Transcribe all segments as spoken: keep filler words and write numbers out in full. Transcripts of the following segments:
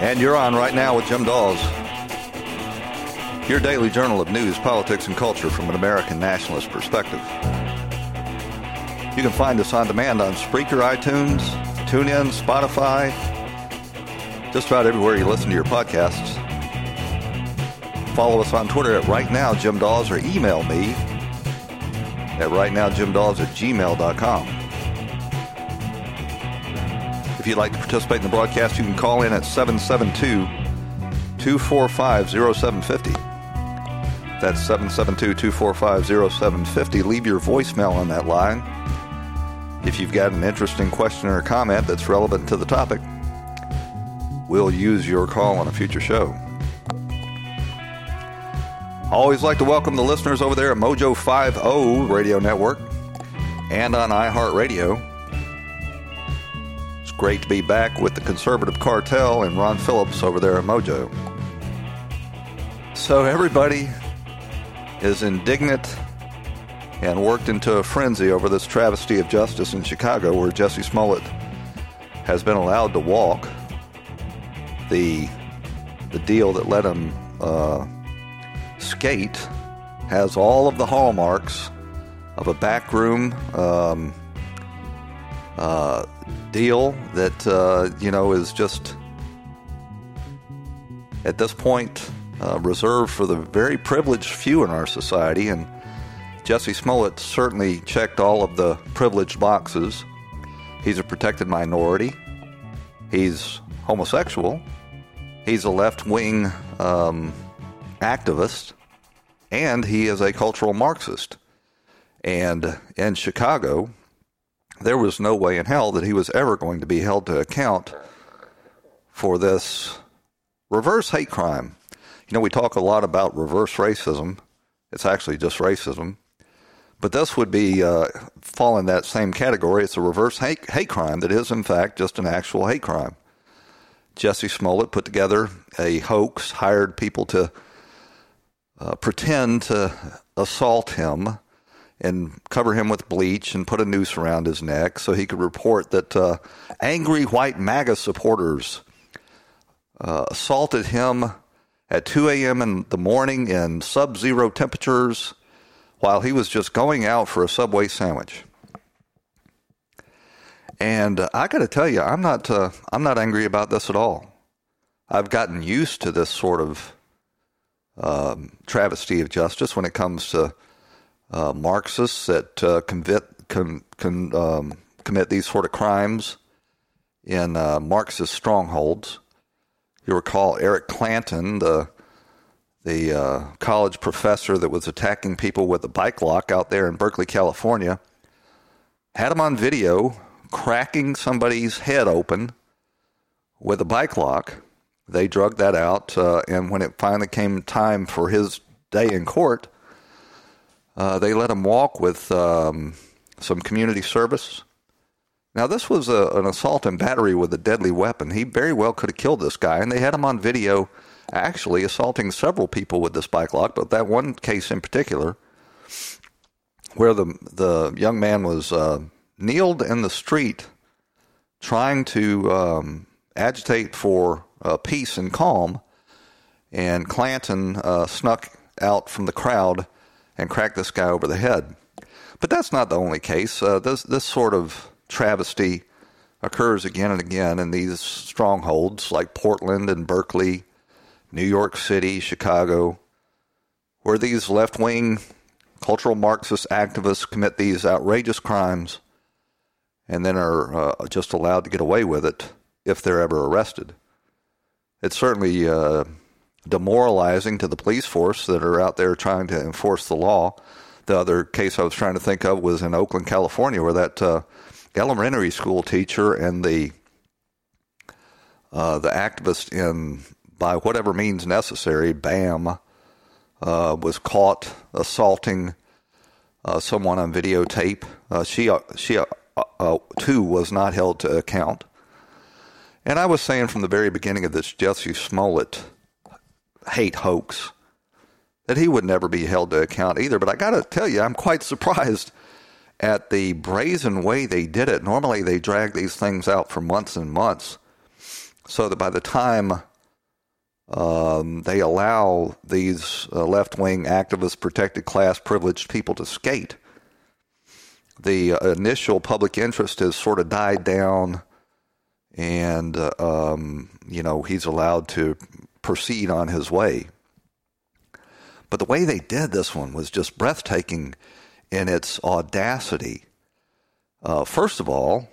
And you're on right now with Jim Dawes. Your daily journal of news, politics, and culture from an American nationalist perspective. You can find us on demand on Spreaker, iTunes, TuneIn, Spotify, just about everywhere you listen to your podcasts. Follow us on Twitter at Right Now Jim Dawes or email me at right now jim dawes at gmail dot com. If you'd like to participate in the broadcast, you can call in at seven seven two, two four five, zero seven five zero. That's seven seven two, two four five, zero seven five zero. Leave your voicemail on that line if you've got an interesting question or comment that's relevant to the topic. We'll use your call on a future show. I always like to welcome the listeners over there at Mojo fifty Radio Network and on iHeartRadio. Great to be back with the Conservative Cartel and Ron Phillips over there at Mojo. So everybody is indignant and worked into a frenzy over this travesty of justice in Chicago, where Jussie Smollett has been allowed to walk. The the deal that let him uh, skate has all of the hallmarks of a backroom um, uh, deal that, uh, you know, is just at this point uh, reserved for the very privileged few in our society, and Jussie Smollett certainly checked all of the privileged boxes. He's a protected minority. He's homosexual. He's a left-wing um, activist, and he is a cultural Marxist. And in Chicago, there was no way in hell that he was ever going to be held to account for this reverse hate crime. You know, we talk a lot about reverse racism. It's actually just racism. But this would be uh, fall in that same category. It's a reverse hate, hate crime that is, in fact, just an actual hate crime. Jussie Smollett put together a hoax, hired people to uh, pretend to assault him and cover him with bleach and put a noose around his neck so he could report that uh, angry white MAGA supporters uh, assaulted him at two a.m. in the morning in sub-zero temperatures while he was just going out for a Subway sandwich. And uh, I got to tell you, I'm not uh, I'm not angry about this at all. I've gotten used to this sort of um, travesty of justice when it comes to Uh, Marxists that uh, convict, com, com, um, commit these sort of crimes in uh, Marxist strongholds. You recall Eric Clanton, the the uh, college professor that was attacking people with a bike lock out there in Berkeley, California, had him on video cracking somebody's head open with a bike lock. They drug that out, uh, and when it finally came time for his day in court, Uh, they let him walk with um, some community service. Now, this was a, an assault and battery with a deadly weapon. He very well could have killed this guy, and they had him on video actually assaulting several people with this bike lock, but that one case in particular where the the young man was uh, kneeled in the street trying to um, agitate for uh, peace and calm, and Clanton uh, snuck out from the crowd and crack this guy over the head. But that's not the only case. Uh, this, this sort of travesty occurs again and again in these strongholds like Portland and Berkeley, New York City, Chicago, where these left-wing cultural Marxist activists commit these outrageous crimes and then are uh, just allowed to get away with it if they're ever arrested. It's certainly uh, demoralizing to the police force that are out there trying to enforce the law. The other case I was trying to think of was in Oakland, California, where that uh, elementary school teacher and the uh, the activist in, by whatever means necessary, BAM, uh, was caught assaulting uh, someone on videotape. Uh, she, uh, she uh, uh, too, was not held to account. And I was saying from the very beginning of this Jussie Smollett hate hoax that he would never be held to account either. But I got to tell you, I'm quite surprised at the brazen way they did it. Normally, they drag these things out for months and months so that by the time um, they allow these uh, left-wing activists, protected class, privileged people to skate, the uh, initial public interest has sort of died down. And, uh, um, you know, he's allowed to proceed on his way. But the way they did this one was just breathtaking in its audacity. Uh, first of all,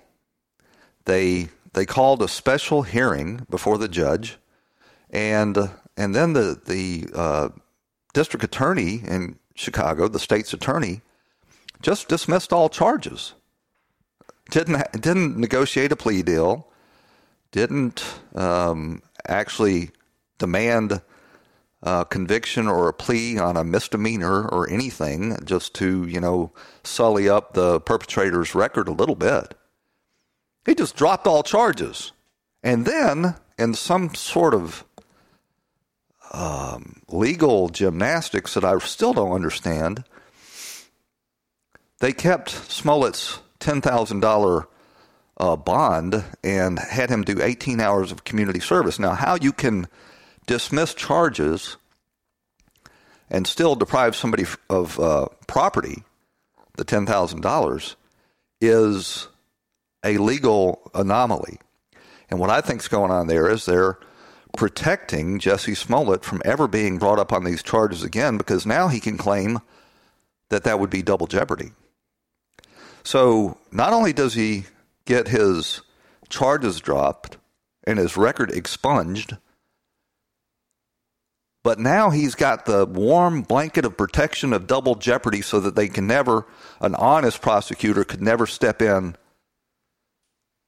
they they called a special hearing before the judge. And and then the, the uh, district attorney in Chicago, the state's attorney, just dismissed all charges. Didn't didn't negotiate a plea deal. Didn't um, actually demand uh, conviction or a plea on a misdemeanor or anything, just to, you know, sully up the perpetrator's record a little bit. He just dropped all charges. And then, in some sort of um, legal gymnastics that I still don't understand, they kept Smollett's ten thousand dollars Uh, bond and had him do eighteen hours of community service. Now, how you can dismiss charges and still deprive somebody of uh, property, the ten thousand dollars, is a legal anomaly. And what I think is going on there is they're protecting Jussie Smollett from ever being brought up on these charges again, because now he can claim that that would be double jeopardy. So not only does he get his charges dropped and his record expunged, but now he's got the warm blanket of protection of double jeopardy so that they can never, an honest prosecutor could never step in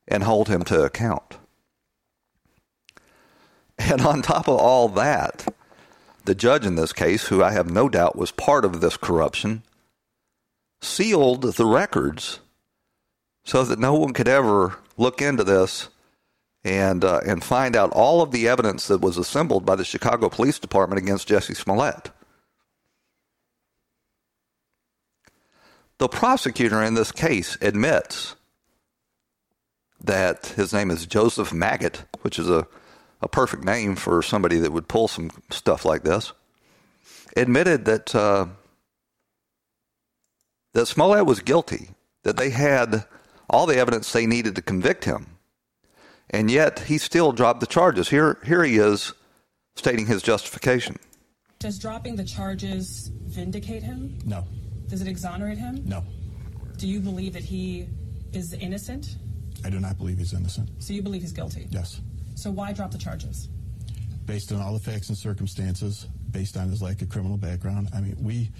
and hold him to account. And on top of all that, the judge in this case, who I have no doubt was part of this corruption, sealed the records so that no one could ever look into this and uh, and find out all of the evidence that was assembled by the Chicago Police Department against Jussie Smollett. The prosecutor in this case admits that his name is Joseph Magats, which is a, a perfect name for somebody that would pull some stuff like this, admitted that, uh, that Smollett was guilty, that they had all the evidence they needed to convict him. And yet he still dropped the charges. Here here he is stating his justification. Does dropping the charges vindicate him? No. Does it exonerate him? No. Do you believe that he is innocent? I do not believe he's innocent. So you believe he's guilty? Yes. So why drop the charges? Based on all the facts and circumstances, based on his lack of criminal background. I mean, we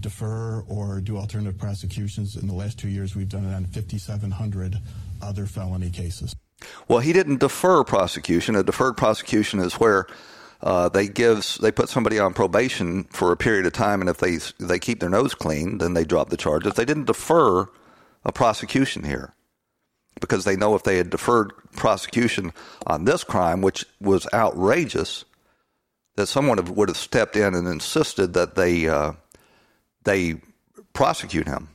defer or do alternative prosecutions. In the last two years, we've done it on five thousand seven hundred other felony cases. Well, he didn't defer prosecution. A deferred prosecution is where uh, they give, they put somebody on probation for a period of time, and if they they keep their nose clean, then they drop the charges. They didn't defer a prosecution here because they know if they had deferred prosecution on this crime, which was outrageous, that someone would have stepped in and insisted that they... Uh, They prosecute him.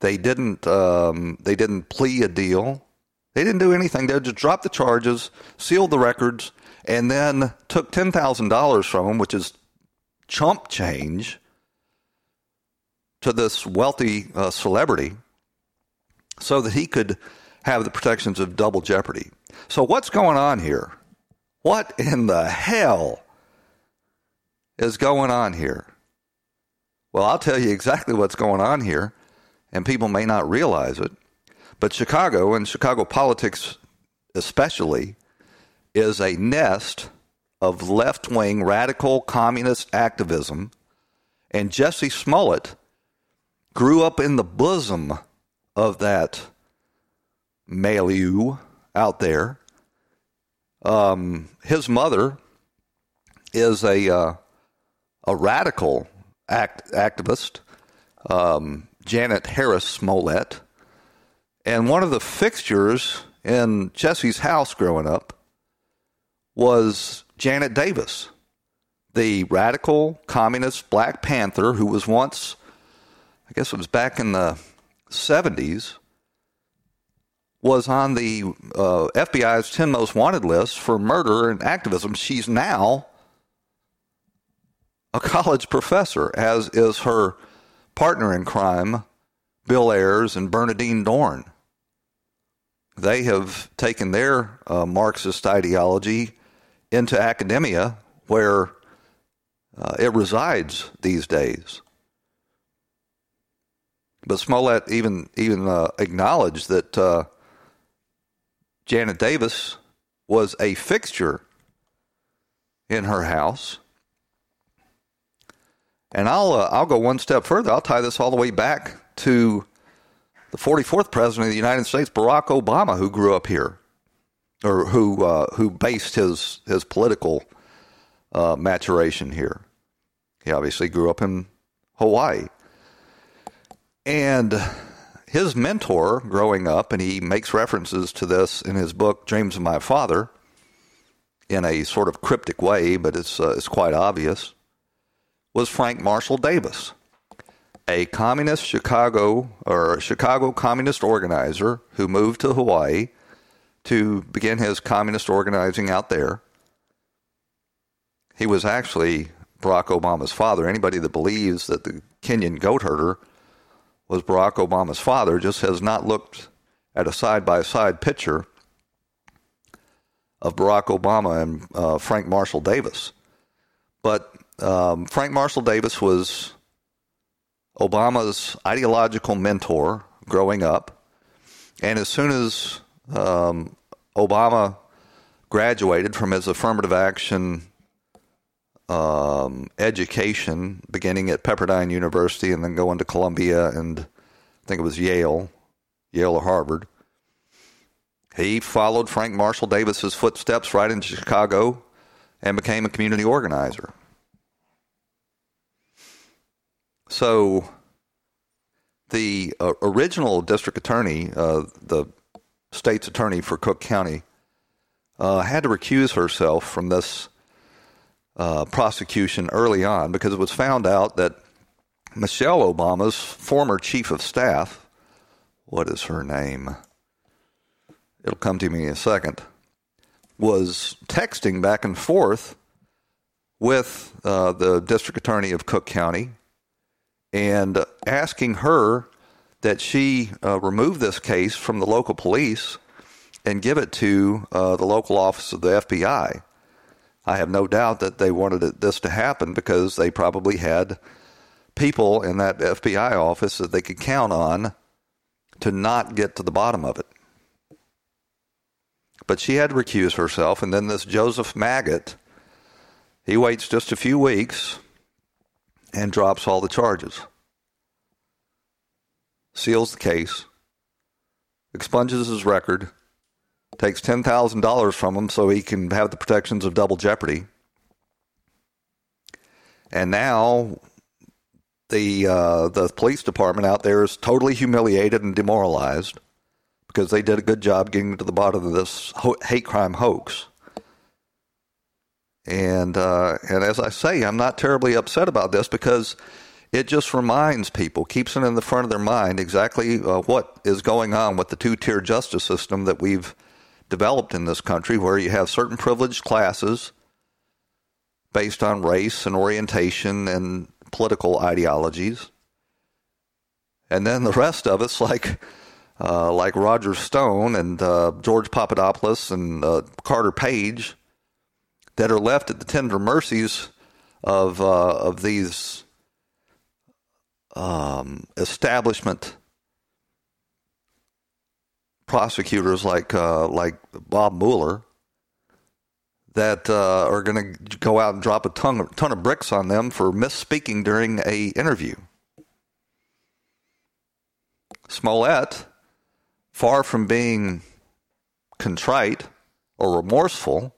They didn't. Um, they didn't plea a deal. They didn't do anything. They just dropped the charges, sealed the records, and then took ten thousand dollars from him, which is chump change to this wealthy uh, celebrity, so that he could have the protections of double jeopardy. So what's going on here? What in the hell is going on here? Well, I'll tell you exactly what's going on here, and people may not realize it, but Chicago, and Chicago politics especially, is a nest of left-wing radical communist activism, and Jussie Smollett grew up in the bosom of that milieu out there. Um, his mother is a uh, a radical act, activist, um, Janet Harris Smollett, and one of the fixtures in Jussie's house growing up was Janet Davis, the radical communist Black Panther who was once, I guess it was back in the seventies, was on the uh, F B I's ten most wanted list for murder and activism. She's now a college professor, as is her partner in crime, Bill Ayers and Bernadine Dorn. They have taken their uh, Marxist ideology into academia, where uh, it resides these days. But Smollett even even uh, acknowledged that uh, Janet Davis was a fixture in her house. And I'll uh, I'll go one step further. I'll tie this all the way back to the forty-fourth president of the United States, Barack Obama, who grew up here, or who uh, who based his his political uh, maturation here. He obviously grew up in Hawaii, and his mentor growing up, and he makes references to this in his book Dreams of My Father in a sort of cryptic way, but it's uh, it's quite obvious, was Frank Marshall Davis, a communist Chicago or Chicago communist organizer who moved to Hawaii to begin his communist organizing out there. He was actually Barack Obama's father. Anybody that believes that the Kenyan goat herder was Barack Obama's father just has not looked at a side-by-side picture of Barack Obama and uh, Frank Marshall Davis. But um, Frank Marshall Davis was Obama's ideological mentor growing up, and as soon as Um, Obama graduated from his affirmative action um, education, beginning at Pepperdine University and then going to Columbia and I think it was Yale, Yale or Harvard. He followed Frank Marshall Davis's footsteps right into Chicago and became a community organizer. So the uh, original district attorney, uh, the state's attorney for Cook County, uh, had to recuse herself from this uh, prosecution early on because it was found out that Michelle Obama's former chief of staff, what is her name? It'll come to me in a second, was texting back and forth with uh, the district attorney of Cook County and asking her that she uh, remove this case from the local police and give it to uh, the local office of the F B I. I have no doubt that they wanted it, this to happen because they probably had people in that F B I office that they could count on to not get to the bottom of it. But she had to recuse herself, and then this Joseph Magats, he waits just a few weeks and drops all the charges, seals the case, expunges his record, takes ten thousand dollars from him so he can have the protections of double jeopardy. And now the uh, the police department out there is totally humiliated and demoralized because they did a good job getting to the bottom of this ho- hate crime hoax. And uh, and as I say, I'm not terribly upset about this because it just reminds people, keeps it in the front of their mind exactly uh, what is going on with the two-tier justice system that we've developed in this country, where you have certain privileged classes based on race and orientation and political ideologies. And then the rest of us, like uh, like Roger Stone and uh, George Papadopoulos and uh, Carter Page, that are left at the tender mercies of uh, of these Um, establishment prosecutors like uh, like Bob Mueller, that uh, are going to go out and drop a ton of, ton of bricks on them for misspeaking during an interview. Smollett, far from being contrite or remorseful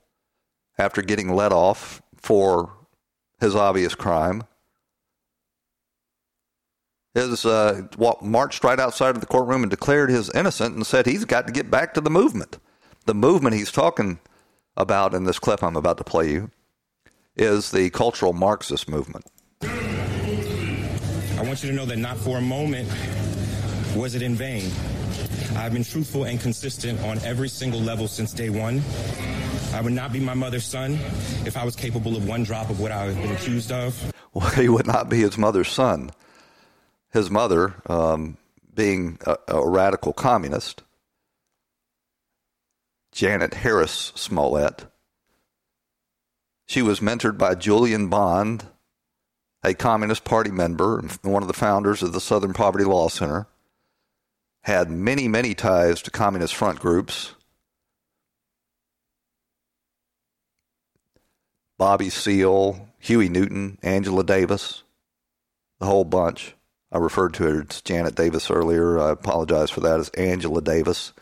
after getting let off for his obvious crime, is uh, marched right outside of the courtroom and declared his innocent and said he's got to get back to the movement. The movement he's talking about in this clip I'm about to play you is the cultural Marxist movement. I want you to know that not for a moment was it in vain. I've been truthful and consistent on every single level since day one. I would not be my mother's son if I was capable of one drop of what I have been accused of. Well, he would not be his mother's son. His mother, um, being a, a radical communist, Janet Harris Smollett. She was mentored by Julian Bond, a Communist Party member and one of the founders of the Southern Poverty Law Center, had many, many ties to Communist Front groups. Bobby Seale, Huey Newton, Angela Davis, the whole bunch. I referred to her as Janet Davis earlier. I apologize for that, as Angela Davis,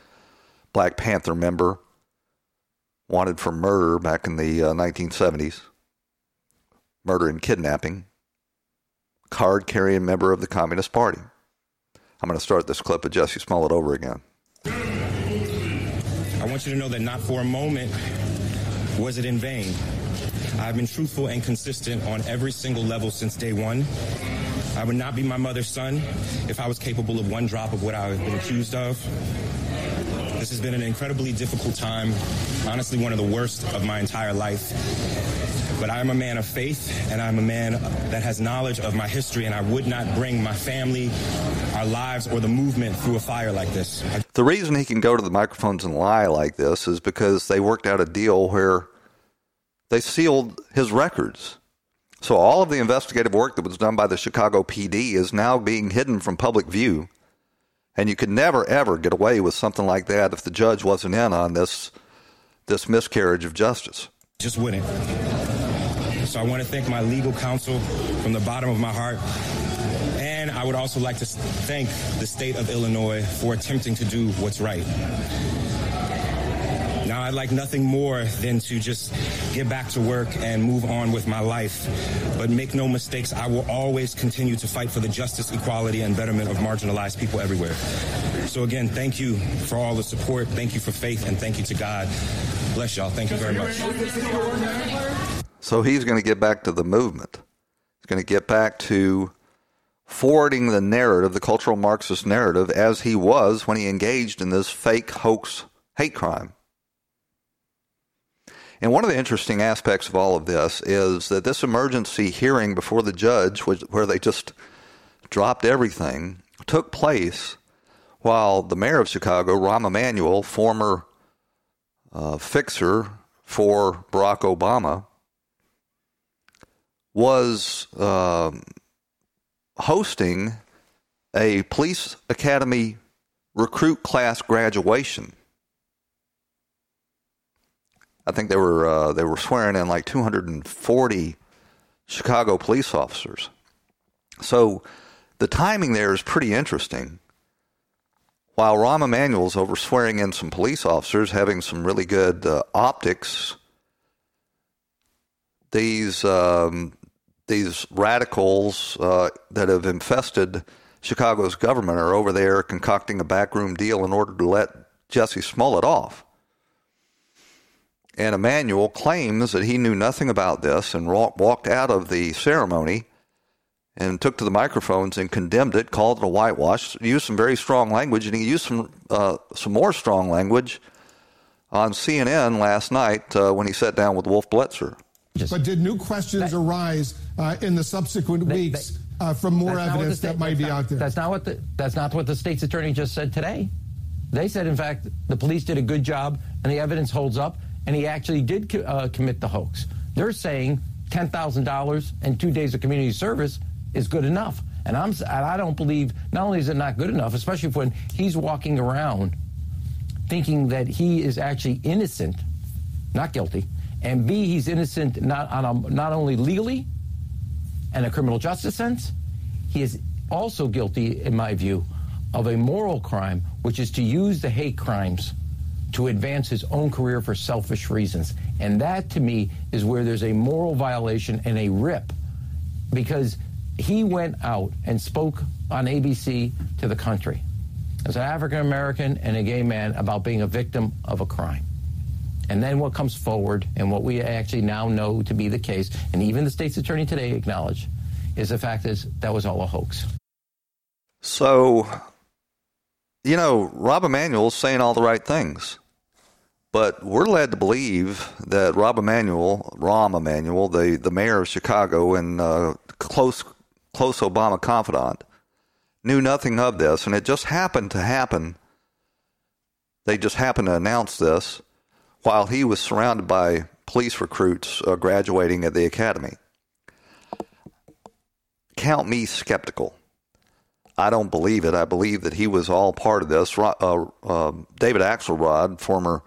Black Panther member, wanted for murder back in the uh, nineteen seventies, murder and kidnapping, card-carrying member of the Communist Party. I'm going to start this clip of Jussie Smollett over again. I want you to know that not for a moment was it in vain. I've been truthful and consistent on every single level since day one. I would not be my mother's son if I was capable of one drop of what I have been accused of. This has been an incredibly difficult time, honestly one of the worst of my entire life. But I am a man of faith, and I'm a man that has knowledge of my history, and I would not bring my family, our lives, or the movement through a fire like this. The reason he can go to the microphones and lie like this is because they worked out a deal where they sealed his records. So all of the investigative work that was done by the Chicago P D is now being hidden from public view. And you could never, ever get away with something like that if the judge wasn't in on this, this miscarriage of justice. Just wouldn't. So I want to thank my legal counsel from the bottom of my heart. And I would also like to thank the state of Illinois for attempting to do what's right. Now, I'd like nothing more than to just get back to work and move on with my life. But make no mistakes, I will always continue to fight for the justice, equality, and betterment of marginalized people everywhere. So again, thank you for all the support. Thank you for faith, and thank you to God. Bless y'all. Thank you very much. So he's going to get back to the movement. He's going to get back to forwarding the narrative, the cultural Marxist narrative, as he was when he engaged in this fake hoax hate crime. And one of the interesting aspects of all of this is that this emergency hearing before the judge, where they just dropped everything, took place while the mayor of Chicago, Rahm Emanuel, former uh, fixer for Barack Obama, was uh, hosting a police academy recruit class graduation. I think they were uh, they were swearing in like two hundred forty Chicago police officers. So the timing there is pretty interesting. While Rahm Emanuel's over swearing in some police officers, having some really good uh, optics, these um, these radicals uh, that have infested Chicago's government are over there concocting a backroom deal in order to let Jussie Smollett off. And Emanuel claims that he knew nothing about this and walked out of the ceremony and took to the microphones and condemned it, called it a whitewash, used some very strong language, and he used some uh, some more strong language on C N N last night uh, when he sat down with Wolf Blitzer. But did new questions that, arise uh, in the subsequent that, weeks that, uh, from more evidence sta- that might be not, out there? That's not what the, that's not what the state's attorney just said today. They said, in fact, the police did a good job and the evidence holds up. And he actually did uh, commit the hoax. They're saying ten thousand dollars and two days of community service is good enough. And I'm, I don't believe, not only is it not good enough, especially when he's walking around thinking that he is actually innocent, not guilty, and B, he's innocent not on a, not only legally and a criminal justice sense, he is also guilty, in my view, of a moral crime, which is to use the hate crimes to advance his own career for selfish reasons. And that, to me, is where there's a moral violation and a rip, because he went out and spoke on A B C to the country as an African-American and a gay man about being a victim of a crime. And then what comes forward, and what we actually now know to be the case, and even the state's attorney today acknowledged, is the fact is that was all a hoax. So, you know, Rahm Emanuel's saying all the right things. But we're led to believe that Rahm Emanuel, Rahm Emanuel, the, the mayor of Chicago and uh, close close Obama confidant, knew nothing of this, and it just happened to happen. They just happened to announce this while he was surrounded by police recruits uh, graduating at the academy. Count me skeptical. I don't believe it. I believe that he was all part of this. Uh, uh, David Axelrod, former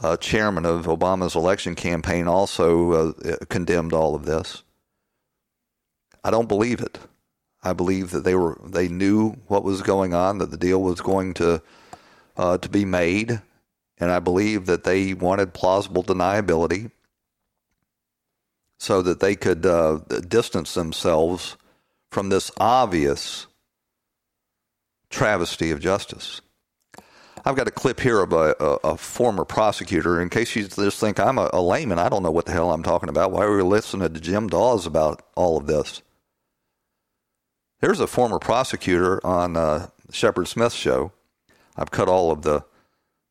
uh, chairman of Obama's election campaign, also uh, condemned all of this. I don't believe it. I believe that they were they knew what was going on, that the deal was going to uh, to be made, and I believe that they wanted plausible deniability so that they could uh, distance themselves from this obvious travesty of justice. I've got a clip here of a, a, a former prosecutor. In case you just think I'm a, a layman, I don't know what the hell I'm talking about. Why were we listening to Jim Dawes about all of this? Here's a former prosecutor on uh, Shepard Smith's show. I've cut all of the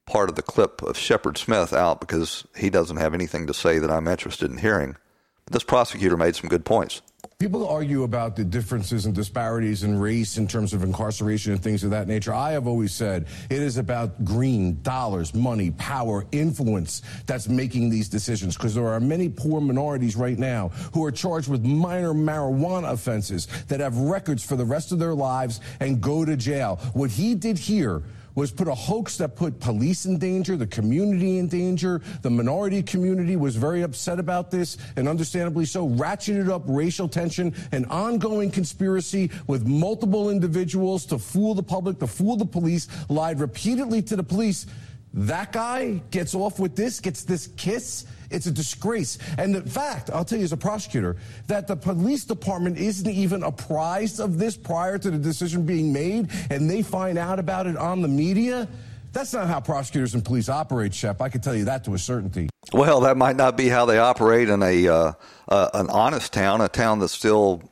part of the clip of Shepard Smith out because he doesn't have anything to say that I'm interested in hearing. But this prosecutor made some good points. People argue about the differences and disparities in race in terms of incarceration and things of that nature. I have always said it is about green, dollars, money, power, influence that's making these decisions, because there are many poor minorities right now who are charged with minor marijuana offenses that have records for the rest of their lives and go to jail. What he did here was put a hoax that put police in danger, the community in danger. The minority community was very upset about this, and understandably so, ratcheted up racial tension, an ongoing conspiracy with multiple individuals to fool the public, to fool the police, lied repeatedly to the police. That guy gets off with this, gets this kiss. It's a disgrace. And in fact, I'll tell you as a prosecutor, that the police department isn't even apprised of this prior to the decision being made, and they find out about it on the media. That's not how prosecutors and police operate, Shep. I can tell you that to a certainty. Well, that might not be how they operate in a uh, uh, an honest town, a town that still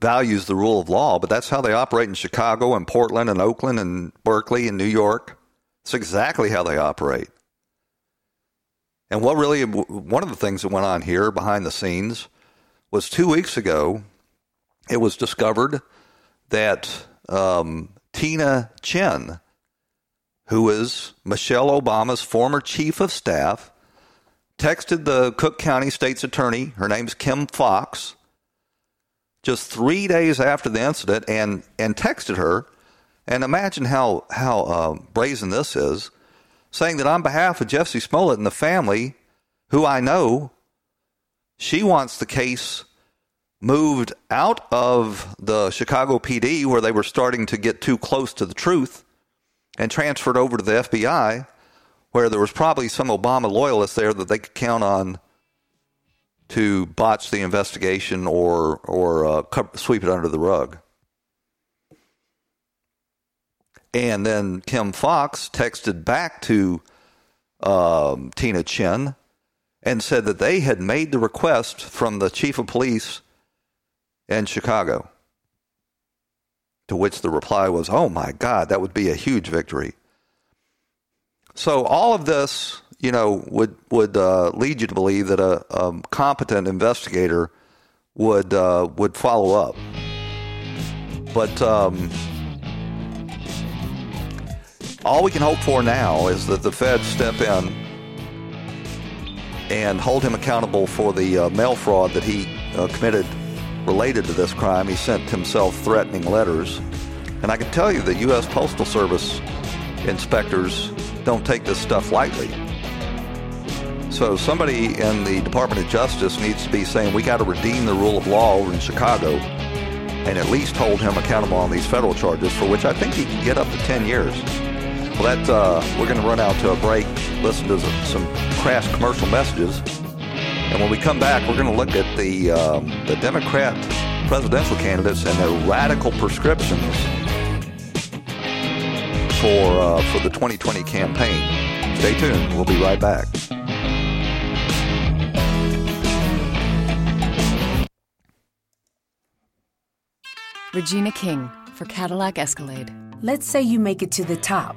values the rule of law, but that's how they operate in Chicago and Portland and Oakland and Berkeley and New York. It's exactly how they operate. And what really, one of the things that went on here behind the scenes was two weeks ago, it was discovered that um, Tina Tchen, who is Michelle Obama's former chief of staff, texted the Cook County state's attorney, her name's Kim Foxx, just three days after the incident and, and texted her. And imagine how how uh, brazen this is, saying that on behalf of Jussie Smollett and the family, who I know, she wants the case moved out of the Chicago P D, where they were starting to get too close to the truth, and transferred over to the F B I, where there was probably some Obama loyalists there that they could count on to botch the investigation or, or uh, sweep it under the rug. And then Kim Foxx texted back to um, Tina Tchen and said that they had made the request from the chief of police in Chicago, to which the reply was, oh, my God, that would be a huge victory. So all of this, you know, would would uh, lead you to believe that a, a competent investigator would uh, would follow up. But Um, all we can hope for now is that the feds step in and hold him accountable for the uh, mail fraud that he uh, committed related to this crime. He sent himself threatening letters. And I can tell you that U S Postal Service inspectors don't take this stuff lightly. So somebody in the Department of Justice needs to be saying, we got to redeem the rule of law over in Chicago and at least hold him accountable on these federal charges, for which I think he can get up to ten years. Well, that, uh, we're going to run out to a break, listen to some crass commercial messages. And when we come back, we're going to look at the, um, the Democrat presidential candidates and their radical prescriptions for, uh, for the twenty twenty campaign. Stay tuned. We'll be right back. Regina King for Cadillac Escalade. Let's say you make it to the top.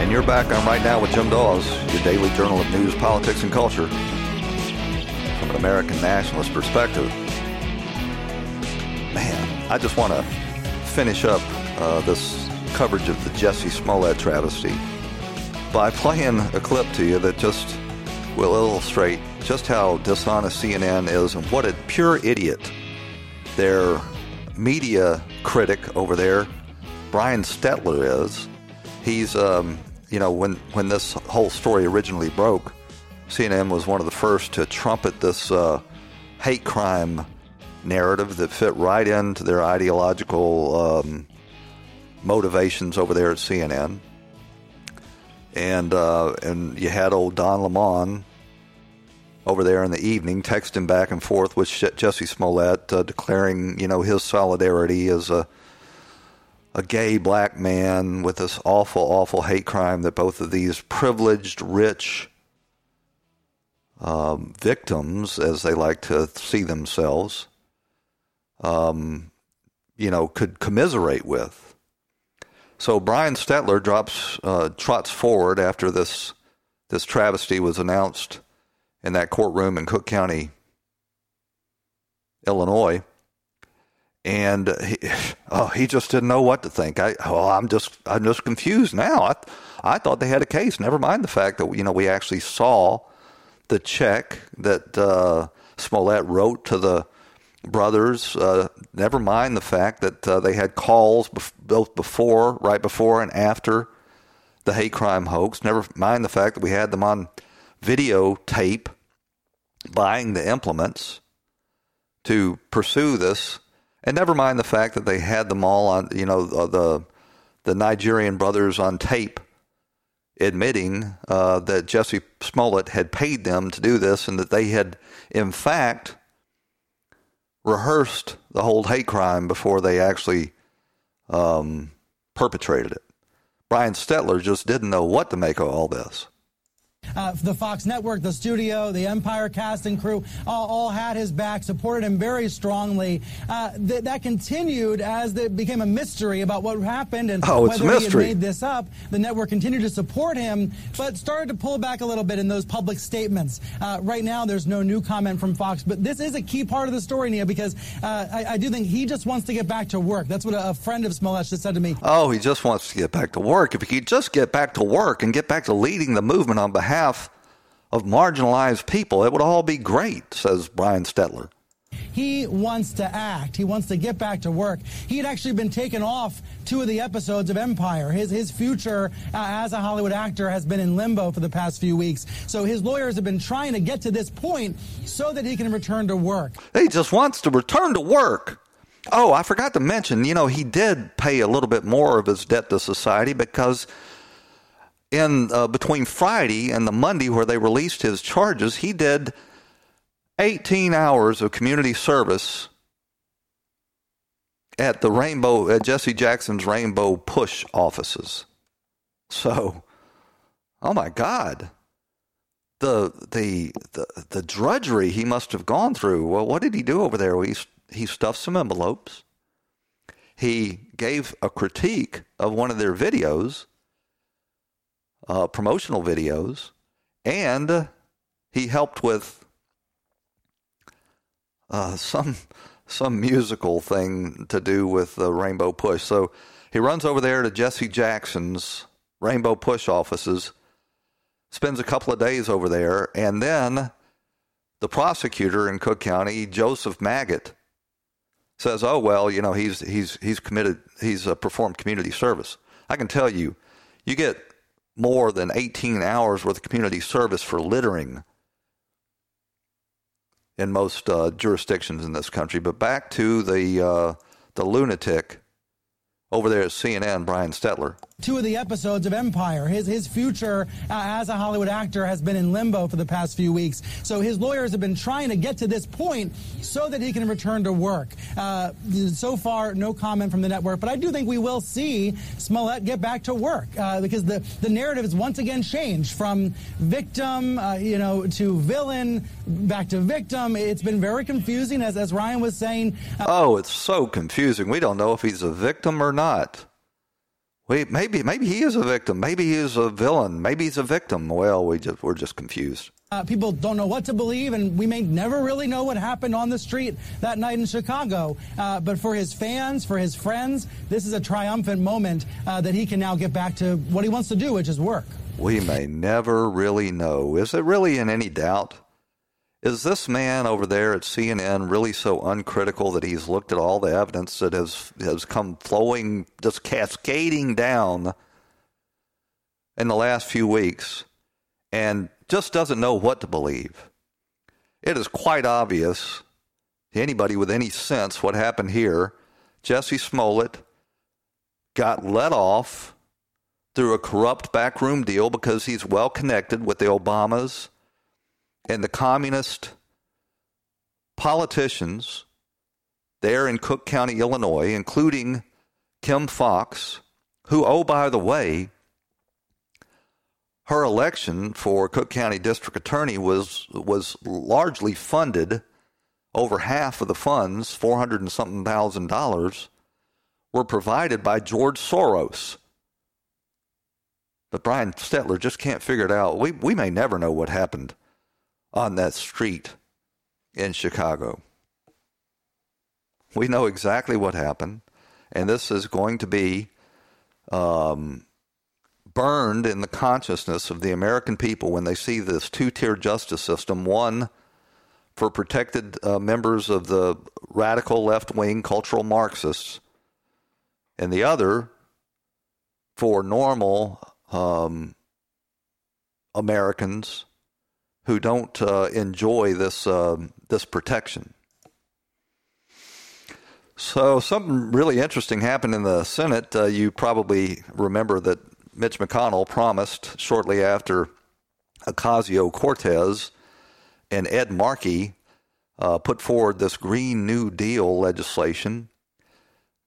And you're back on Right Now with Jim Dawes, your daily journal of news, politics, and culture from an American nationalist perspective. Man, I just want to finish up uh, this coverage of the Jussie Smollett travesty by playing a clip to you that just will illustrate just how dishonest C N N is and what a pure idiot their media critic over there, Brian Stelter, is. He's, um, you know, when, when this whole story originally broke, C N N was one of the first to trumpet this uh, hate crime narrative that fit right into their ideological um, motivations over there at C N N. And uh, and you had old Don Lemon over there in the evening texting back and forth with Jussie Smollett, uh, declaring, you know, his solidarity as a a gay black man with this awful, awful hate crime that both of these privileged, rich um, victims, as they like to see themselves, um, you know, could commiserate with. So Brian Stelter drops, uh, trots forward after this this travesty was announced in that courtroom in Cook County, Illinois. And he, oh, he just didn't know what to think. I, oh, I'm just, I'm just confused now. I, I thought they had a case. Never mind the fact that, you know, we actually saw the check that uh, Smollett wrote to the brothers. Uh, never mind the fact that uh, they had calls bef- both before, right before, and after the hate crime hoax. Never mind the fact that we had them on videotape buying the implements to pursue this. And never mind the fact that they had them all on, you know, the the Nigerian brothers on tape admitting uh, that Jussie Smollett had paid them to do this and that they had, in fact, rehearsed the whole hate crime before they actually um, perpetrated it. Brian Stelter just didn't know what to make of all this. Uh, the Fox Network, the studio, the Empire cast and crew all, all had his back, supported him very strongly. Uh, th- that continued as it became a mystery about what happened and oh, whether he had made this up. The network continued to support him, but started to pull back a little bit in those public statements. Uh, right now, there's no new comment from Fox, but this is a key part of the story, Nia, because uh, I, I do think he just wants to get back to work. That's what a, a friend of Smollett just said to me. Oh, he just wants to get back to work. If he could just get back to work and get back to leading the movement on behalf of marginalized people, it would all be great, says Brian Stelter. He wants to act. He wants to get back to work. He had actually been taken off two of the episodes of Empire. His his future uh, as a Hollywood actor has been in limbo for the past few weeks. So his lawyers have been trying to get to this point so that he can return to work. He just wants to return to work. Oh, I forgot to mention, you know, he did pay a little bit more of his debt to society because in uh, between Friday and the Monday where they released his charges, he did eighteen hours of community service at the Rainbow, at Jesse Jackson's Rainbow Push offices. So, oh my God, the the the, the drudgery he must have gone through. Well, what did he do over there? Well, he, he stuffed some envelopes. He gave a critique of one of their videos, uh, promotional videos, and he helped with uh, some some musical thing to do with the Rainbow Push. So he runs over there to Jesse Jackson's Rainbow Push offices, spends a couple of days over there, and then the prosecutor in Cook County, Joseph Magats, says, "Oh well, you know he's he's he's committed. He's uh, performed community service. I can tell you, you get more than eighteen hours worth of community service for littering in most uh, jurisdictions in this country." But back to the uh, the lunatic over there at C N N, Brian Stelter. Two of the episodes of Empire, his his future uh, as a Hollywood actor has been in limbo for the past few weeks. So his lawyers have been trying to get to this point so that he can return to work. Uh, so far, no comment from the network, but I do think we will see Smollett get back to work uh, because the, the narrative has once again changed from victim, uh, you know, to villain, back to victim. It's been very confusing, as, as Ryan was saying. Uh, oh, it's so confusing. We don't know if he's a victim or not. Wait, maybe maybe he is a victim. Maybe he is a villain. Maybe he's a victim. Well, we just we're just confused. Uh, people don't know what to believe, and we may never really know what happened on the street that night in Chicago. Uh, but for his fans, for his friends, this is a triumphant moment uh, that he can now get back to what he wants to do, which is work. We may never really know. Is it really in any doubt? Is this man over there at C N N really so uncritical that he's looked at all the evidence that has has come flowing, just cascading down in the last few weeks, and just doesn't know what to believe? It is quite obvious to anybody with any sense what happened here. Jussie Smollett got let off through a corrupt backroom deal because he's well connected with the Obamas and the communist politicians there in Cook County, Illinois, including Kim Foxx, who, oh, by the way, her election for Cook County District Attorney was was largely funded. Over half of the funds, four hundred and something thousand dollars, were provided by George Soros. But Brian Stelter just can't figure it out. We, we may never know what happened on that street in Chicago. We know exactly what happened, and this is going to be um, burned in the consciousness of the American people when they see this two-tier justice system, one for protected uh, members of the radical left-wing cultural Marxists, and the other for normal um, Americans who don't uh, enjoy this uh, this protection. So something really interesting happened in the Senate. Uh, you probably remember that Mitch McConnell promised shortly after Ocasio-Cortez and Ed Markey uh, put forward this Green New Deal legislation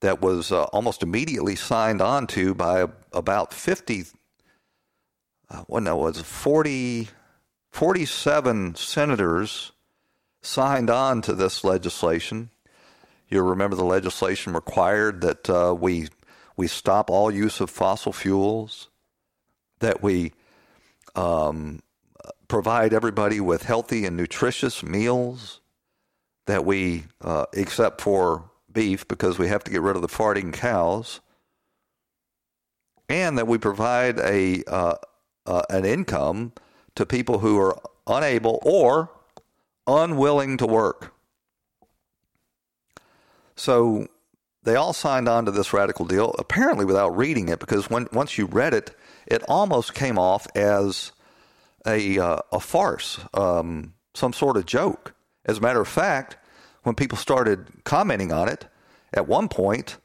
that was uh, almost immediately signed on to by about fifty, uh, what no, was forty... forty-seven senators signed on to this legislation. You remember the legislation required that uh, we we stop all use of fossil fuels, that we um, provide everybody with healthy and nutritious meals, that we, uh, except for beef, because we have to get rid of the farting cows, and that we provide a uh, uh, an income to people who are unable or unwilling to work. So they all signed on to this radical deal, apparently without reading it, because when once you read it, it almost came off as a uh, a farce, um, some sort of joke. As a matter of fact, when people started commenting on it, at one point,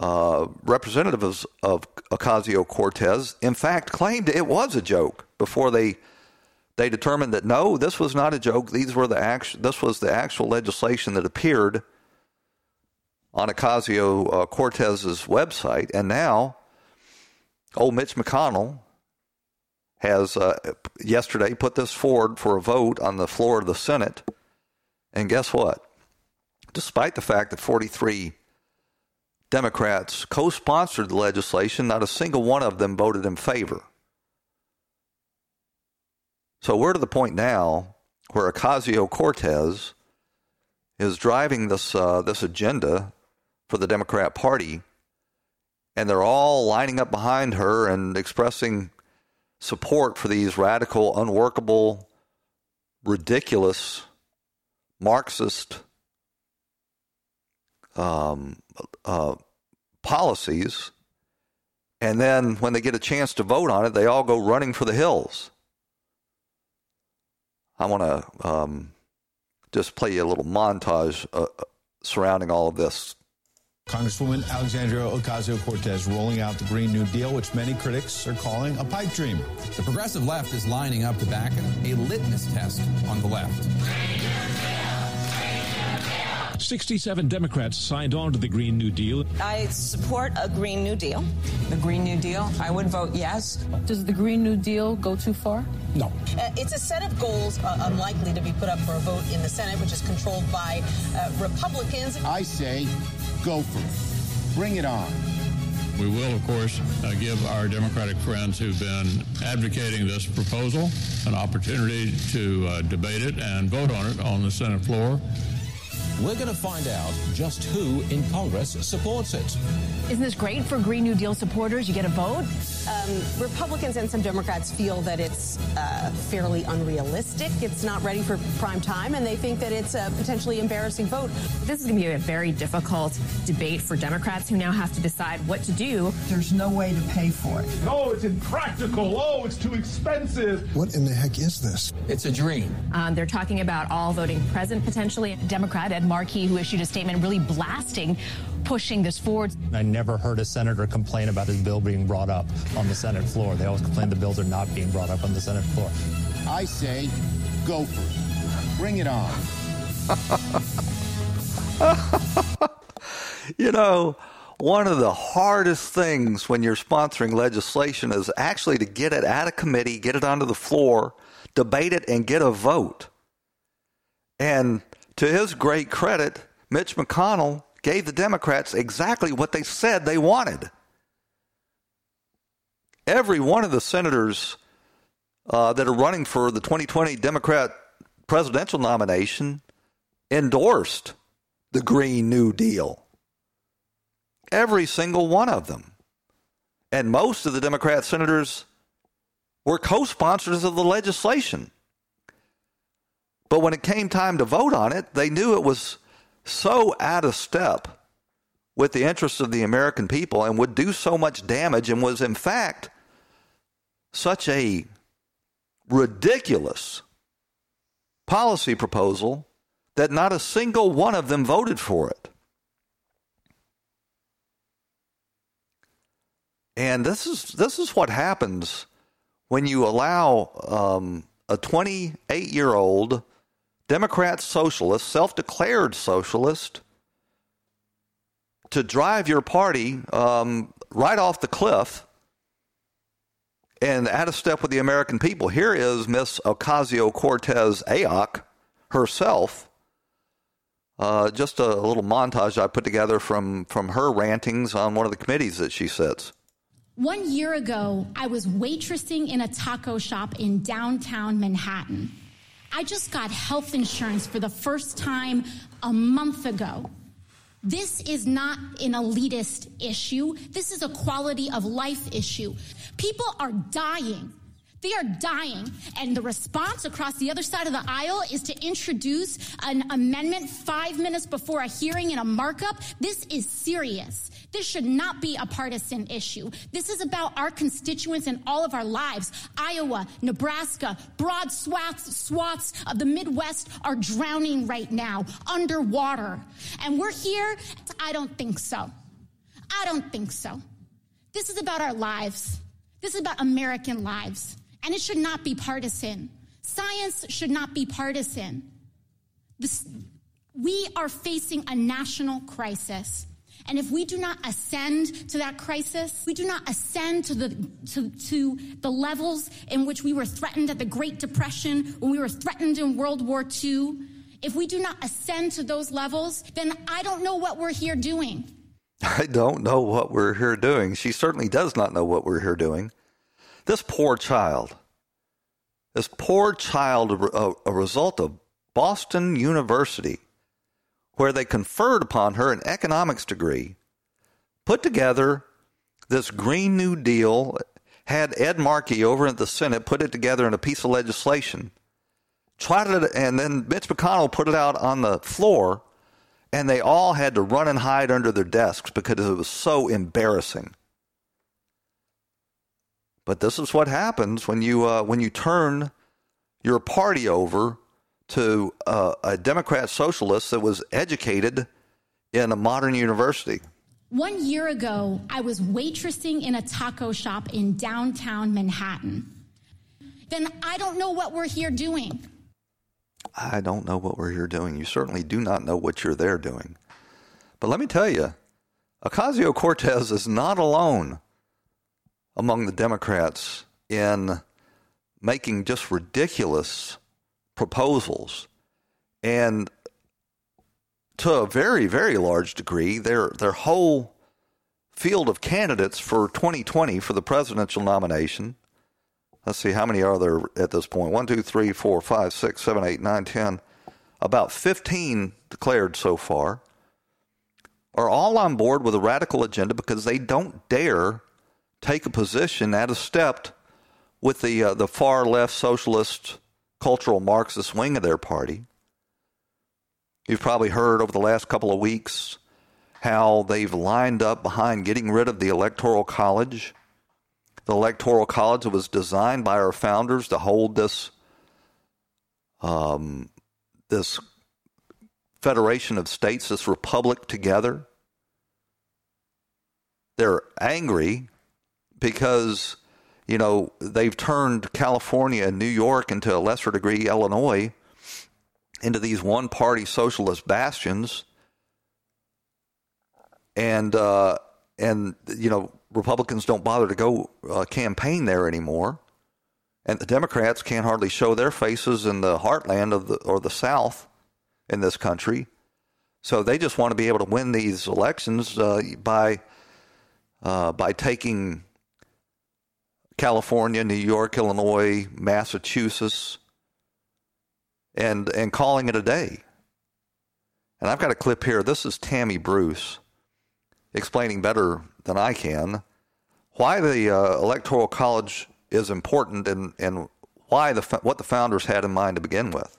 Uh, representatives of Ocasio-Cortez, in fact, claimed it was a joke before they they determined that no, this was not a joke. These were the act- This was the actual legislation that appeared on Ocasio-Cortez's website, and now old Mitch McConnell has uh, yesterday put this forward for a vote on the floor of the Senate. And guess what? Despite the fact that forty-three Democrats co-sponsored the legislation, not a single one of them voted in favor. So we're to the point now where Ocasio-Cortez is driving this uh, this agenda for the Democrat Party, and they're all lining up behind her and expressing support for these radical, unworkable, ridiculous, Marxist um, uh, policies. And then when they get a chance to vote on it, they all go running for the hills. I want to um, just play you a little montage uh, surrounding all of this. Congresswoman Alexandria Ocasio-Cortez rolling out the Green New Deal, which many critics are calling a pipe dream. The progressive left is lining up to back a litmus test on the left. sixty-seven Democrats signed on to the Green New Deal. I support a Green New Deal. The Green New Deal, I would vote yes. Does the Green New Deal go too far? No. Uh, it's a set of goals uh, unlikely to be put up for a vote in the Senate, which is controlled by uh, Republicans. I say go for it. Bring it on. We will, of course, uh, give our Democratic friends who've been advocating this proposal an opportunity to uh, debate it and vote on it on the Senate floor. We're going to find out just who in Congress supports it. Isn't this great for Green New Deal supporters? You get a vote? Um, Republicans and some Democrats feel that it's uh, fairly unrealistic. It's not ready for prime time, and they think that it's a potentially embarrassing vote. This is going to be a very difficult debate for Democrats who now have to decide what to do. There's no way to pay for it. Oh, it's impractical. Oh, it's too expensive. What in the heck is this? It's a dream. Um, they're talking about all voting present, potentially. Democrat Ed Markey, who issued a statement really blasting, pushing this forward. I never heard a senator complain about his bill being brought up on the Senate floor. They always complain the bills are not being brought up on the Senate floor. I say, go for it. Bring it on. You know, one of the hardest things when you're sponsoring legislation is actually to get it out of committee, get it onto the floor, debate it, and get a vote. And to his great credit, Mitch McConnell gave the Democrats exactly what they said they wanted. Every one of the senators uh, that are running for the twenty twenty Democrat presidential nomination endorsed the Green New Deal. Every single one of them. And most of the Democrat senators were co-sponsors of the legislation. But when it came time to vote on it, they knew it was so out of step with the interests of the American people and would do so much damage and was, in fact, such a ridiculous policy proposal that not a single one of them voted for it. And this is this is what happens when you allow um, a twenty-eight-year-old Democrat socialist, self-declared socialist, to drive your party um, right off the cliff and out of step with the American people. Here is Miss Ocasio-Cortez Ayoc herself. Uh, just a little montage I put together from, from her rantings on one of the committees that she sits. One year ago, I was waitressing in a taco shop in downtown Manhattan. I just got health insurance for the first time a month ago. This is not an elitist issue. This is a quality of life issue. People are dying. They are dying. And the response across the other side of the aisle is to introduce an amendment five minutes before a hearing and a markup. This is serious. This should not be a partisan issue. This is about our constituents and all of our lives. Iowa, Nebraska, broad swaths, swaths of the Midwest are drowning right now, underwater. And we're here. I don't think so. I don't think so. This is about our lives. This is about American lives. And it should not be partisan. Science should not be partisan. This, we are facing a national crisis. And if we do not ascend to that crisis, we do not ascend to the to, to the levels in which we were threatened at the Great Depression, when we were threatened in World War Two, if we do not ascend to those levels, then I don't know what we're here doing. I don't know what we're here doing. She certainly does not know what we're here doing. This poor child, this poor child, a, a result of Boston University, where they conferred upon her an economics degree, put together this Green New Deal, had Ed Markey over at the Senate put it together in a piece of legislation, tried it, and then Mitch McConnell put it out on the floor, and they all had to run and hide under their desks because it was so embarrassing. But this is what happens when you uh, when you turn your party over to uh, a Democrat socialist that was educated in a modern university. One year ago, I was waitressing in a taco shop in downtown Manhattan. Then I don't know what we're here doing. I don't know what we're here doing. You certainly do not know what you're there doing. But let me tell you, Ocasio-Cortez is not alone among the Democrats in making just ridiculous proposals, and to a very, very large degree, their their whole field of candidates for twenty twenty for the presidential nomination. Let's see, how many are there at this point? One, two, three, four, five, six, seven, eight, nine, ten. About fifteen declared so far are all on board with a radical agenda because they don't dare take a position at a step with the uh, the far left socialist cultural Marxist wing of their party. You've probably heard over the last couple of weeks how they've lined up behind getting rid of the Electoral College. The Electoral College was designed by our founders to hold this, um, this federation of states, this republic together. They're angry because, you know, they've turned California and New York, and to a lesser degree Illinois, into these one-party socialist bastions. And, uh, and you know, Republicans don't bother to go uh, campaign there anymore. And the Democrats can't hardly show their faces in the heartland of the, or the South in this country. So they just want to be able to win these elections uh, by uh, by taking California, New York, Illinois, Massachusetts, and and calling it a day. And I've got a clip here. This is Tammy Bruce explaining better than I can why the uh, Electoral College is important and, and why the what the founders had in mind to begin with.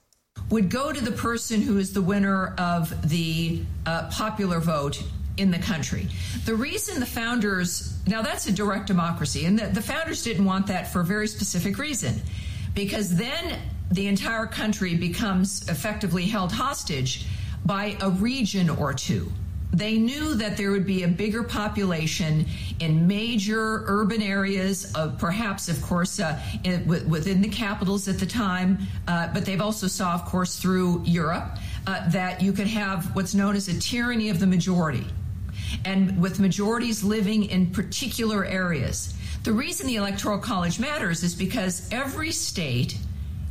Would go to the person who is the winner of the uh, popular vote in the country. The reason the founders, now that's a direct democracy, and the, the founders didn't want that for a very specific reason, because then the entire country becomes effectively held hostage by a region or two. They knew that there would be a bigger population in major urban areas, of perhaps, of course, uh, in, w- within the capitals at the time, uh, but they've also saw, of course, through Europe, uh, that you could have what's known as a tyranny of the majority, and with majorities living in particular areas. The reason the Electoral College matters is because every state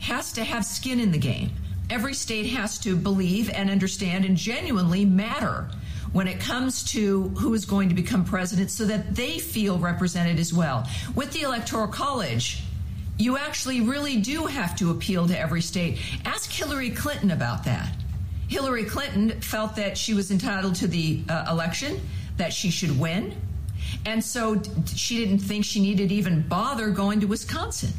has to have skin in the game. Every state has to believe and understand and genuinely matter when it comes to who is going to become president, so that they feel represented as well. With the Electoral College, you actually really do have to appeal to every state. Ask Hillary Clinton about that. Hillary Clinton felt that she was entitled to the uh, election, that she should win, and so she didn't think she needed even bother going to Wisconsin.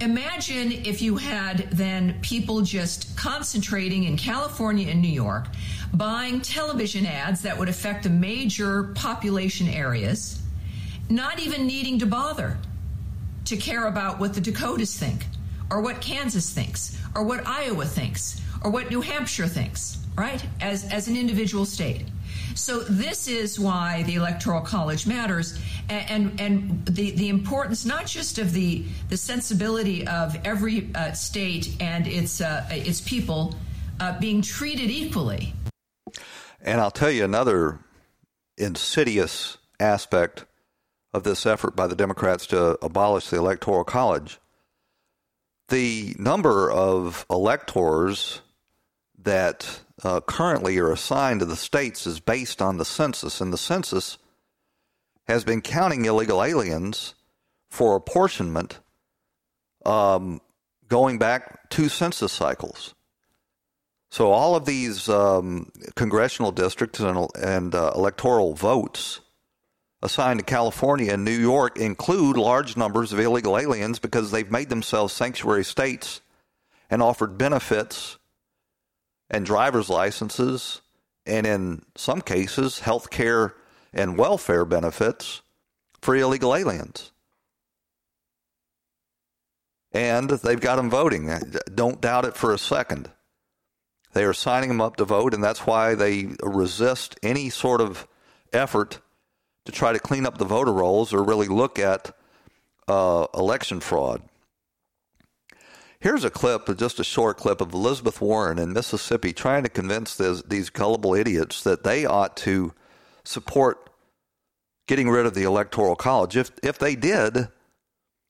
Imagine if you had then people just concentrating in California and New York, buying television ads that would affect the major population areas, not even needing to bother to care about what the Dakotas think, or what Kansas thinks, or what Iowa thinks, or what New Hampshire thinks, right, as, as an individual state. So this is why the Electoral College matters, and, and, and the, the importance not just of the, the sensibility of every uh, state and its, uh, its people uh, being treated equally. And I'll tell you another insidious aspect of this effort by the Democrats to abolish the Electoral College. The number of electors that uh, currently are assigned to the states is based on the census, and the census has been counting illegal aliens for apportionment um, going back two census cycles. So all of these um, congressional districts and, and uh, electoral votes assigned to California and New York include large numbers of illegal aliens because they've made themselves sanctuary states and offered benefits and driver's licenses and, in some cases, health care and welfare benefits for illegal aliens. And they've got them voting. Don't doubt it for a second. They are signing them up to vote, and that's why they resist any sort of effort to try to clean up the voter rolls or really look at uh, election fraud. Here's a clip, just a short clip, of Elizabeth Warren in Mississippi trying to convince this, these gullible idiots that they ought to support getting rid of the Electoral College. If if they did,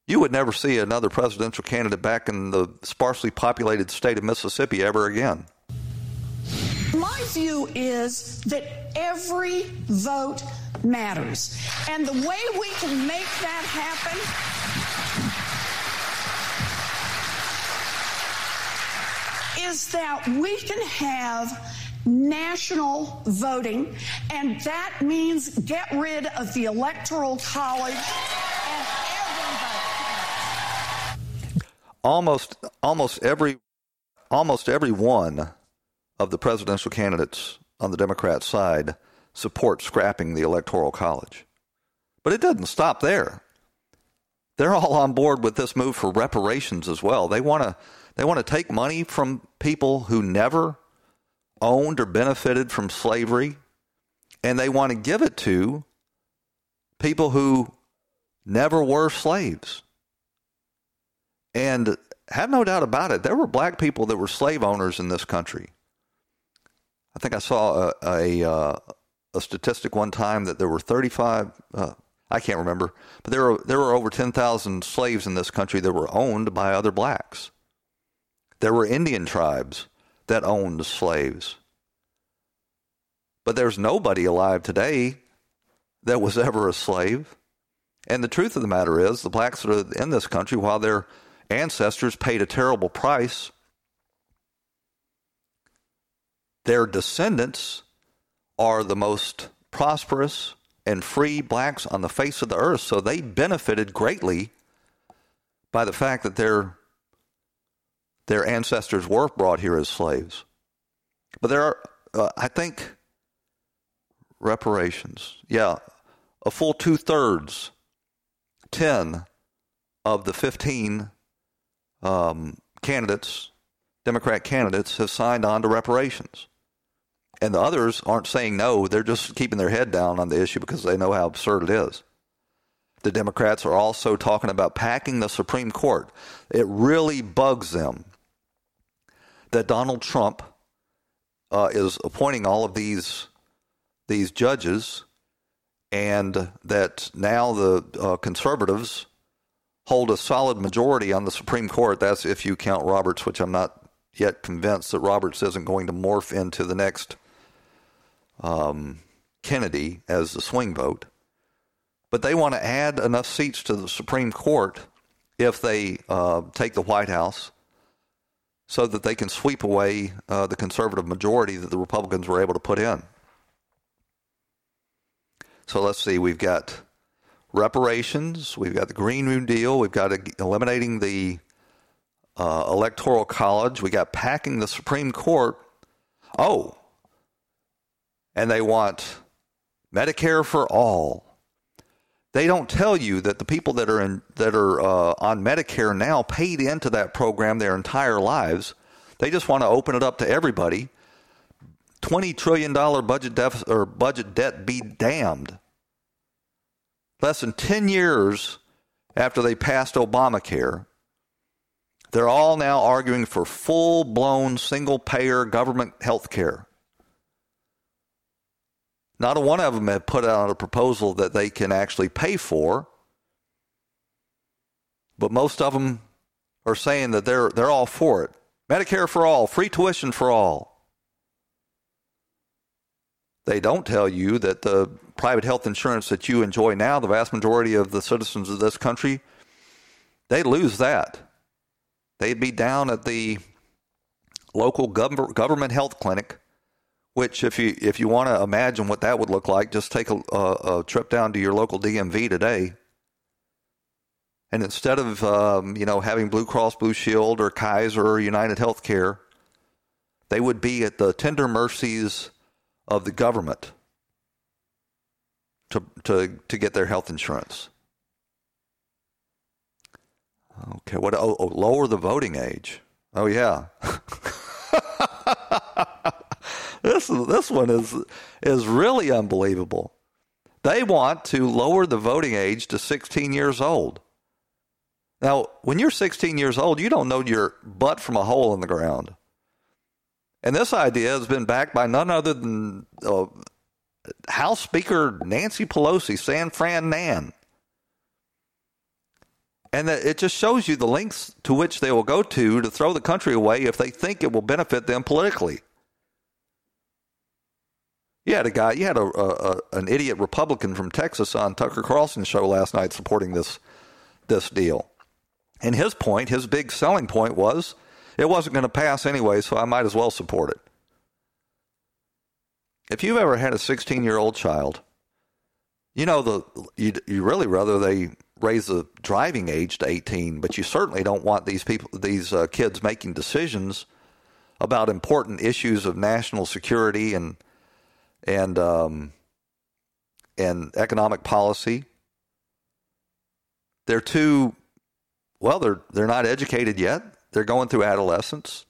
you would never see another presidential candidate back in the sparsely populated state of Mississippi ever again. My view is that every vote matters. And the way we can make that happen is that we can have national voting, and that means get rid of the Electoral College and everybody. Almost, almost every, almost every one of the presidential candidates on the Democrat side support scrapping the Electoral College. But it doesn't stop there. They're all on board with this move for reparations as well. They want to they want to take money from people who never owned or benefited from slavery, and they want to give it to people who never were slaves. And have no doubt about it, there were black people that were slave owners in this country. I think I saw a a, a statistic one time that there were thirty-five, uh, I can't remember, but there were, there were over ten thousand slaves in this country that were owned by other blacks. There were Indian tribes that owned slaves. But there's nobody alive today that was ever a slave. And the truth of the matter is, the blacks that are in this country, while their ancestors paid a terrible price, their descendants are the most prosperous and free blacks on the face of the earth. So they benefited greatly by the fact that their Their ancestors were brought here as slaves. But there are, uh, I think, reparations. Yeah, a full two-thirds, ten of the fifteen um, candidates, Democrat candidates, have signed on to reparations. And the others aren't saying no. They're just keeping their head down on the issue because they know how absurd it is. The Democrats are also talking about packing the Supreme Court. It really bugs them that Donald Trump uh, is appointing all of these these judges, and that now the uh, conservatives hold a solid majority on the Supreme Court. That's if you count Roberts, which I'm not yet convinced that Roberts isn't going to morph into the next um, Kennedy as the swing vote. But they want to add enough seats to the Supreme Court if they uh, take the White House, so that they can sweep away uh, the conservative majority that the Republicans were able to put in. So let's see, we've got reparations, we've got the Green New Deal, we've got eliminating the uh, Electoral College, we got packing the Supreme Court. Oh, and they want Medicare for all. They don't tell you that the people that are in, that are uh, on Medicare now paid into that program their entire lives. They just want to open it up to everybody. twenty trillion dollars budget deficit or budget debt be damned. Less than ten years after they passed Obamacare, they're all now arguing for full-blown single-payer government health care. Not a one of them have put out a proposal that they can actually pay for, but most of them are saying that they're they're all for it. Medicare for all, free tuition for all. They don't tell you that the private health insurance that you enjoy now, the vast majority of the citizens of this country, they lose that. They'd be down at the local gov- government health clinic, which if you if you want to imagine what that would look like, just take a, a, a trip down to your local D M V today. And instead of, um, you know, having Blue Cross Blue Shield or Kaiser or United Healthcare, they would be at the tender mercies of the government to to to get their health insurance. Okay, what? Oh, oh lower the voting age. Oh yeah, this this one is is really unbelievable. They want to lower the voting age to sixteen years old. Now, when you're sixteen years old, you don't know your butt from a hole in the ground. And this idea has been backed by none other than uh, House Speaker Nancy Pelosi, San Fran Nan. And it just shows you the lengths to which they will go to to throw the country away if they think it will benefit them politically. You had a guy, you had a, a, a an idiot Republican from Texas on Tucker Carlson's show last night supporting this this deal. And his point, his big selling point was, it wasn't going to pass anyway, so I might as well support it. If you've ever had a sixteen-year-old child, you know, the you'd, you'd really rather they raise the driving age to eighteen, but you certainly don't want these people, these uh, kids making decisions about important issues of national security and and um, and economic policy. They're too, well, they're they're not educated yet. They're going through adolescence.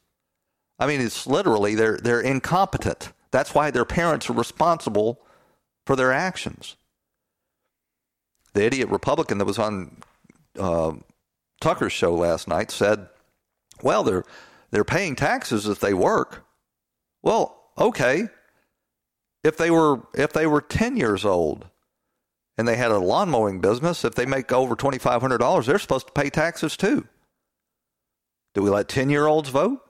I mean, it's literally they're they're incompetent. That's why their parents are responsible for their actions. The idiot Republican that was on uh, Tucker's show last night said, well, they're they're paying taxes if they work. Well, okay. If they were if they were ten years old and they had a lawn mowing business, if they make over twenty-five hundred dollars, they're supposed to pay taxes too. Do we let ten-year-olds vote?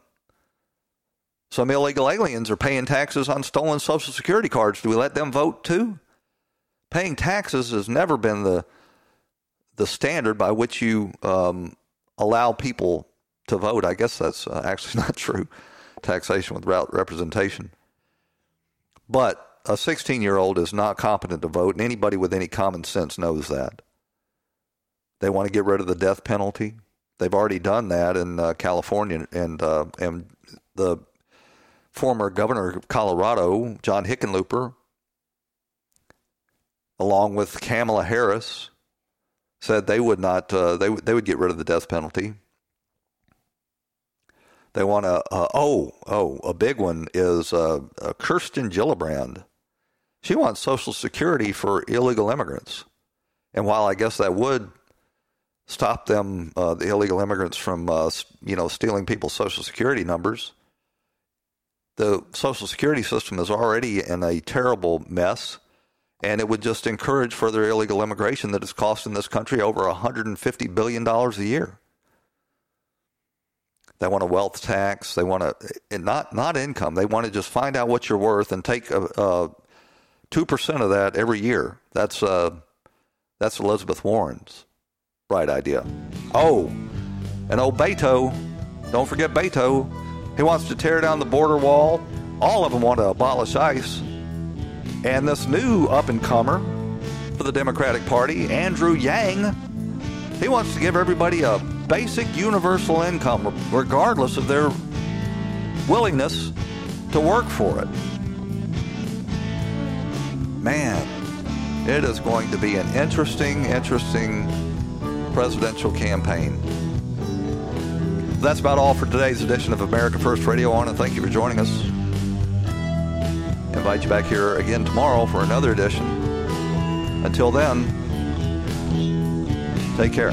Some illegal aliens are paying taxes on stolen Social Security cards. Do we let them vote too? Paying taxes has never been the the standard by which you um, allow people to vote. I guess that's uh, actually not true. Taxation without representation. But a sixteen-year-old is not competent to vote, and anybody with any common sense knows that. They want to get rid of the death penalty. They've already done that in uh, California, and uh, and the former governor of Colorado, John Hickenlooper, along with Kamala Harris, said they would not uh, they they would get rid of the death penalty. They want to uh, oh oh a big one is uh, uh, Kirsten Gillibrand. She wants Social Security for illegal immigrants, and while I guess that would stop them, uh, the illegal immigrants, from uh, you know stealing people's Social Security numbers. The Social Security system is already in a terrible mess, and it would just encourage further illegal immigration that is costing this country over one hundred fifty billion dollars a year. They want a wealth tax. They want to not not income. They want to just find out what you're worth and take a, a two percent of that every year. That's uh, that's Elizabeth Warren's right idea. Oh, and old Beto, don't forget Beto, he wants to tear down the border wall. All of them want to abolish ICE. And this new up-and-comer for the Democratic Party, Andrew Yang, he wants to give everybody a basic universal income, regardless of their willingness to work for it. Man, it is going to be an interesting, interesting presidential campaign. That's about all for today's edition of America First Radio On, and thank you for joining us. Invite you back here again tomorrow for another edition. Until then, take care.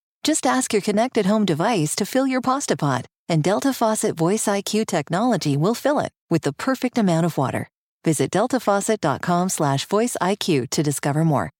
Just ask your connected home device to fill your pasta pot, and Delta Faucet Voice I Q technology will fill it with the perfect amount of water. Visit delta faucet dot com slash voice I Q to discover more